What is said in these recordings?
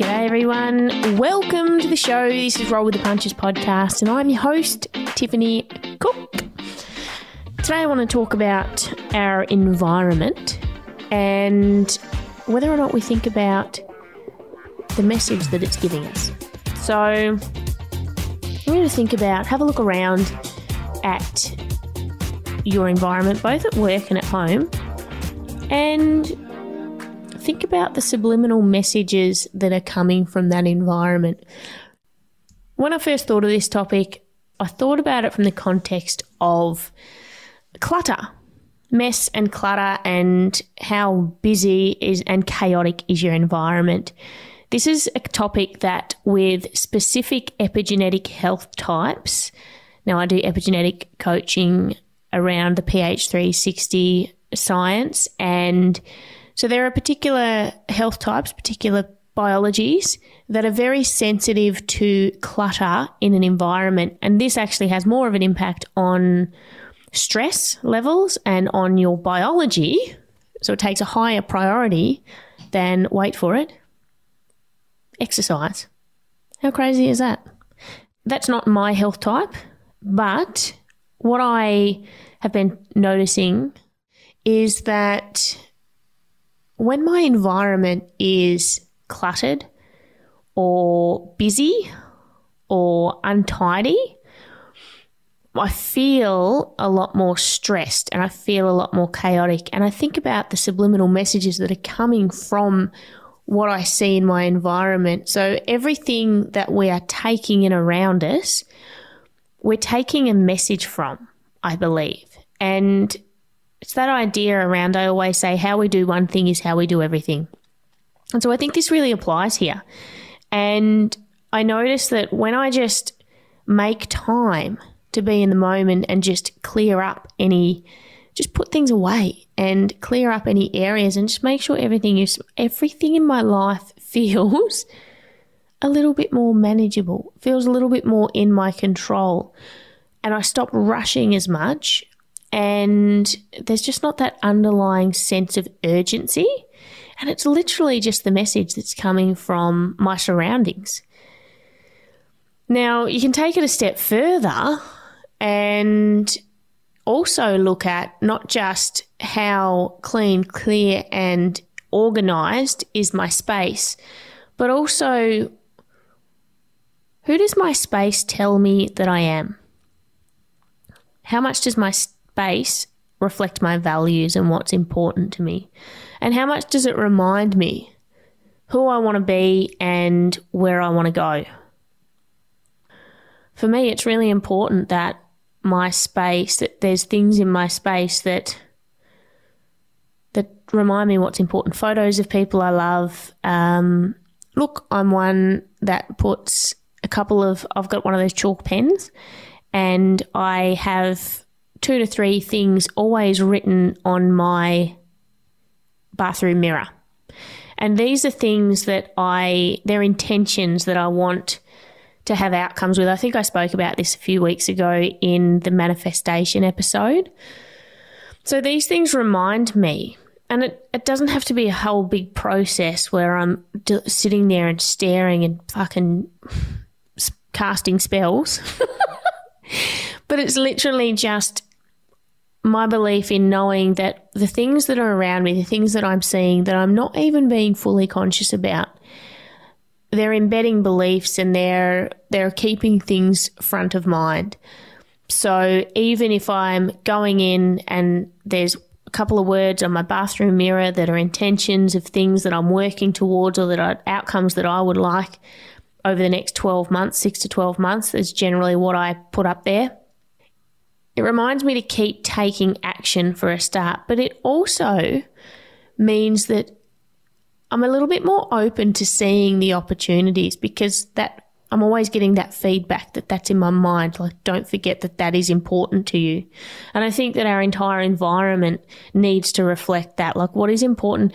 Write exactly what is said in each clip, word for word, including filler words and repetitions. G'day everyone, welcome to the show. This is Roll With The Punches podcast and I'm your host, Tiffany Cook. Today I want to talk about our environment and whether or not we think about the message that it's giving us. So we're going to think about, have a look around at your environment, both at work and at home, and think about the subliminal messages that are coming from that environment. When I first thought of this topic, I thought about it from the context of clutter, mess and clutter, and how busy is and chaotic is your environment. This is a topic that with specific epigenetic health types, now I do epigenetic coaching around the P H three sixty science, and so there are particular health types, particular biologies that are very sensitive to clutter in an environment. And this actually has more of an impact on stress levels and on your biology. So it takes a higher priority than, wait for it, exercise. How crazy is that? That's not my health type, but what I have been noticing is that when my environment is cluttered or busy or untidy, I feel a lot more stressed and I feel a lot more chaotic. And I think about the subliminal messages that are coming from what I see in my environment. So everything that we are taking in around us, we're taking a message from, I believe. And it's that idea around, I always say, how we do one thing is how we do everything. And so I think this really applies here. And I notice that when I just make time to be in the moment and just clear up any, just put things away and clear up any areas and just make sure everything is, everything in my life feels a little bit more manageable, feels a little bit more in my control. And I stop rushing as much. And there's just not that underlying sense of urgency. And it's literally just the message that's coming from my surroundings. Now, you can take it a step further and also look at not just how clean, clear, and organised is my space, but also who does my space tell me that I am? How much does my space Space reflect my values and what's important to me, and how much does it remind me who I want to be and where I want to go? For me, it's really important that my space, that there's things in my space that that remind me what's important. Photos of people I love. Um, look, I'm one that puts a couple of, I've got one of those chalk pens, and I have two to three things always written on my bathroom mirror. And these are things that I, they're intentions that I want to have outcomes with. I think I spoke about this a few weeks ago in the manifestation episode. So these things remind me, and it, it doesn't have to be a whole big process where I'm d- sitting there and staring and fucking casting spells. But it's literally just my belief in knowing that the things that are around me, the things that I'm seeing that I'm not even being fully conscious about, they're embedding beliefs and they're they're keeping things front of mind. So even if I'm going in and there's a couple of words on my bathroom mirror that are intentions of things that I'm working towards or that are outcomes that I would like over the next twelve months, six to twelve months, that's generally what I put up there. It reminds me to keep taking action for a start, but it also means that I'm a little bit more open to seeing the opportunities, because that I'm always getting that feedback that that's in my mind, like don't forget that that is important to you. And I think that our entire environment needs to reflect that, like what is important.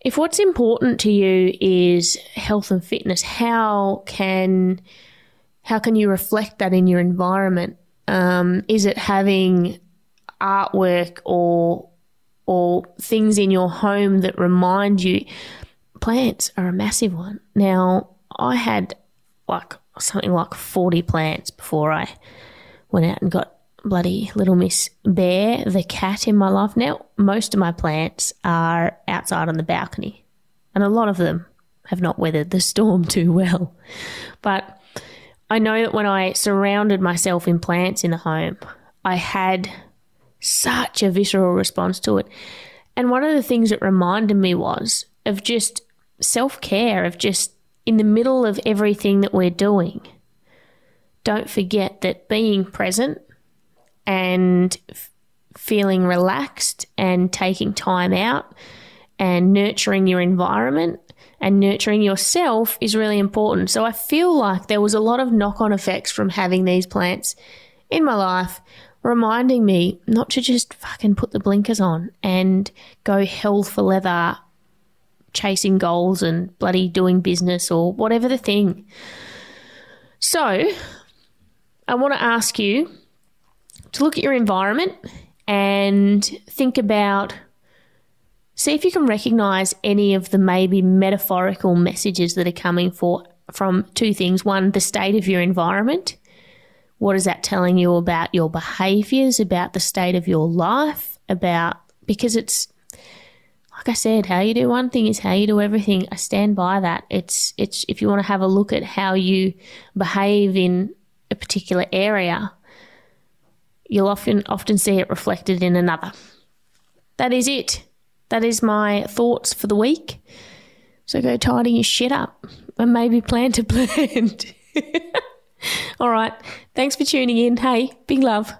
If what's important to you is health and fitness, how can how can you reflect that in your environment? Um, is it having artwork or or things in your home that remind you? plants are a massive one. Now, I had like something like forty plants before I went out and got bloody little Miss Bear, the cat, in my life. Now, most of my plants are outside on the balcony, and a lot of them have not weathered the storm too well. But I know that when I surrounded myself in plants in the home, I had such a visceral response to it. And one of the things it reminded me was of just self-care, of just in the middle of everything that we're doing, don't forget that being present and f- feeling relaxed and taking time out and nurturing your environment and nurturing yourself is really important. So I feel like there was a lot of knock-on effects from having these plants in my life, reminding me not to just fucking put the blinkers on and go hell for leather chasing goals and bloody doing business or whatever the thing. So I want to ask you to look at your environment and think about, see if you can recognize any of the maybe metaphorical messages that are coming for, from two things. One, the state of your environment. What is that telling you about your behaviours, about the state of your life, about, because it's, like I said, how you do one thing is how you do everything. I stand by that. It's, it's if you want to have a look at how you behave in a particular area, you'll often often see it reflected in another. That is it. That is my thoughts for the week. So go tidy your shit up and maybe plant a plant. All right. Thanks for tuning in. Hey, big love.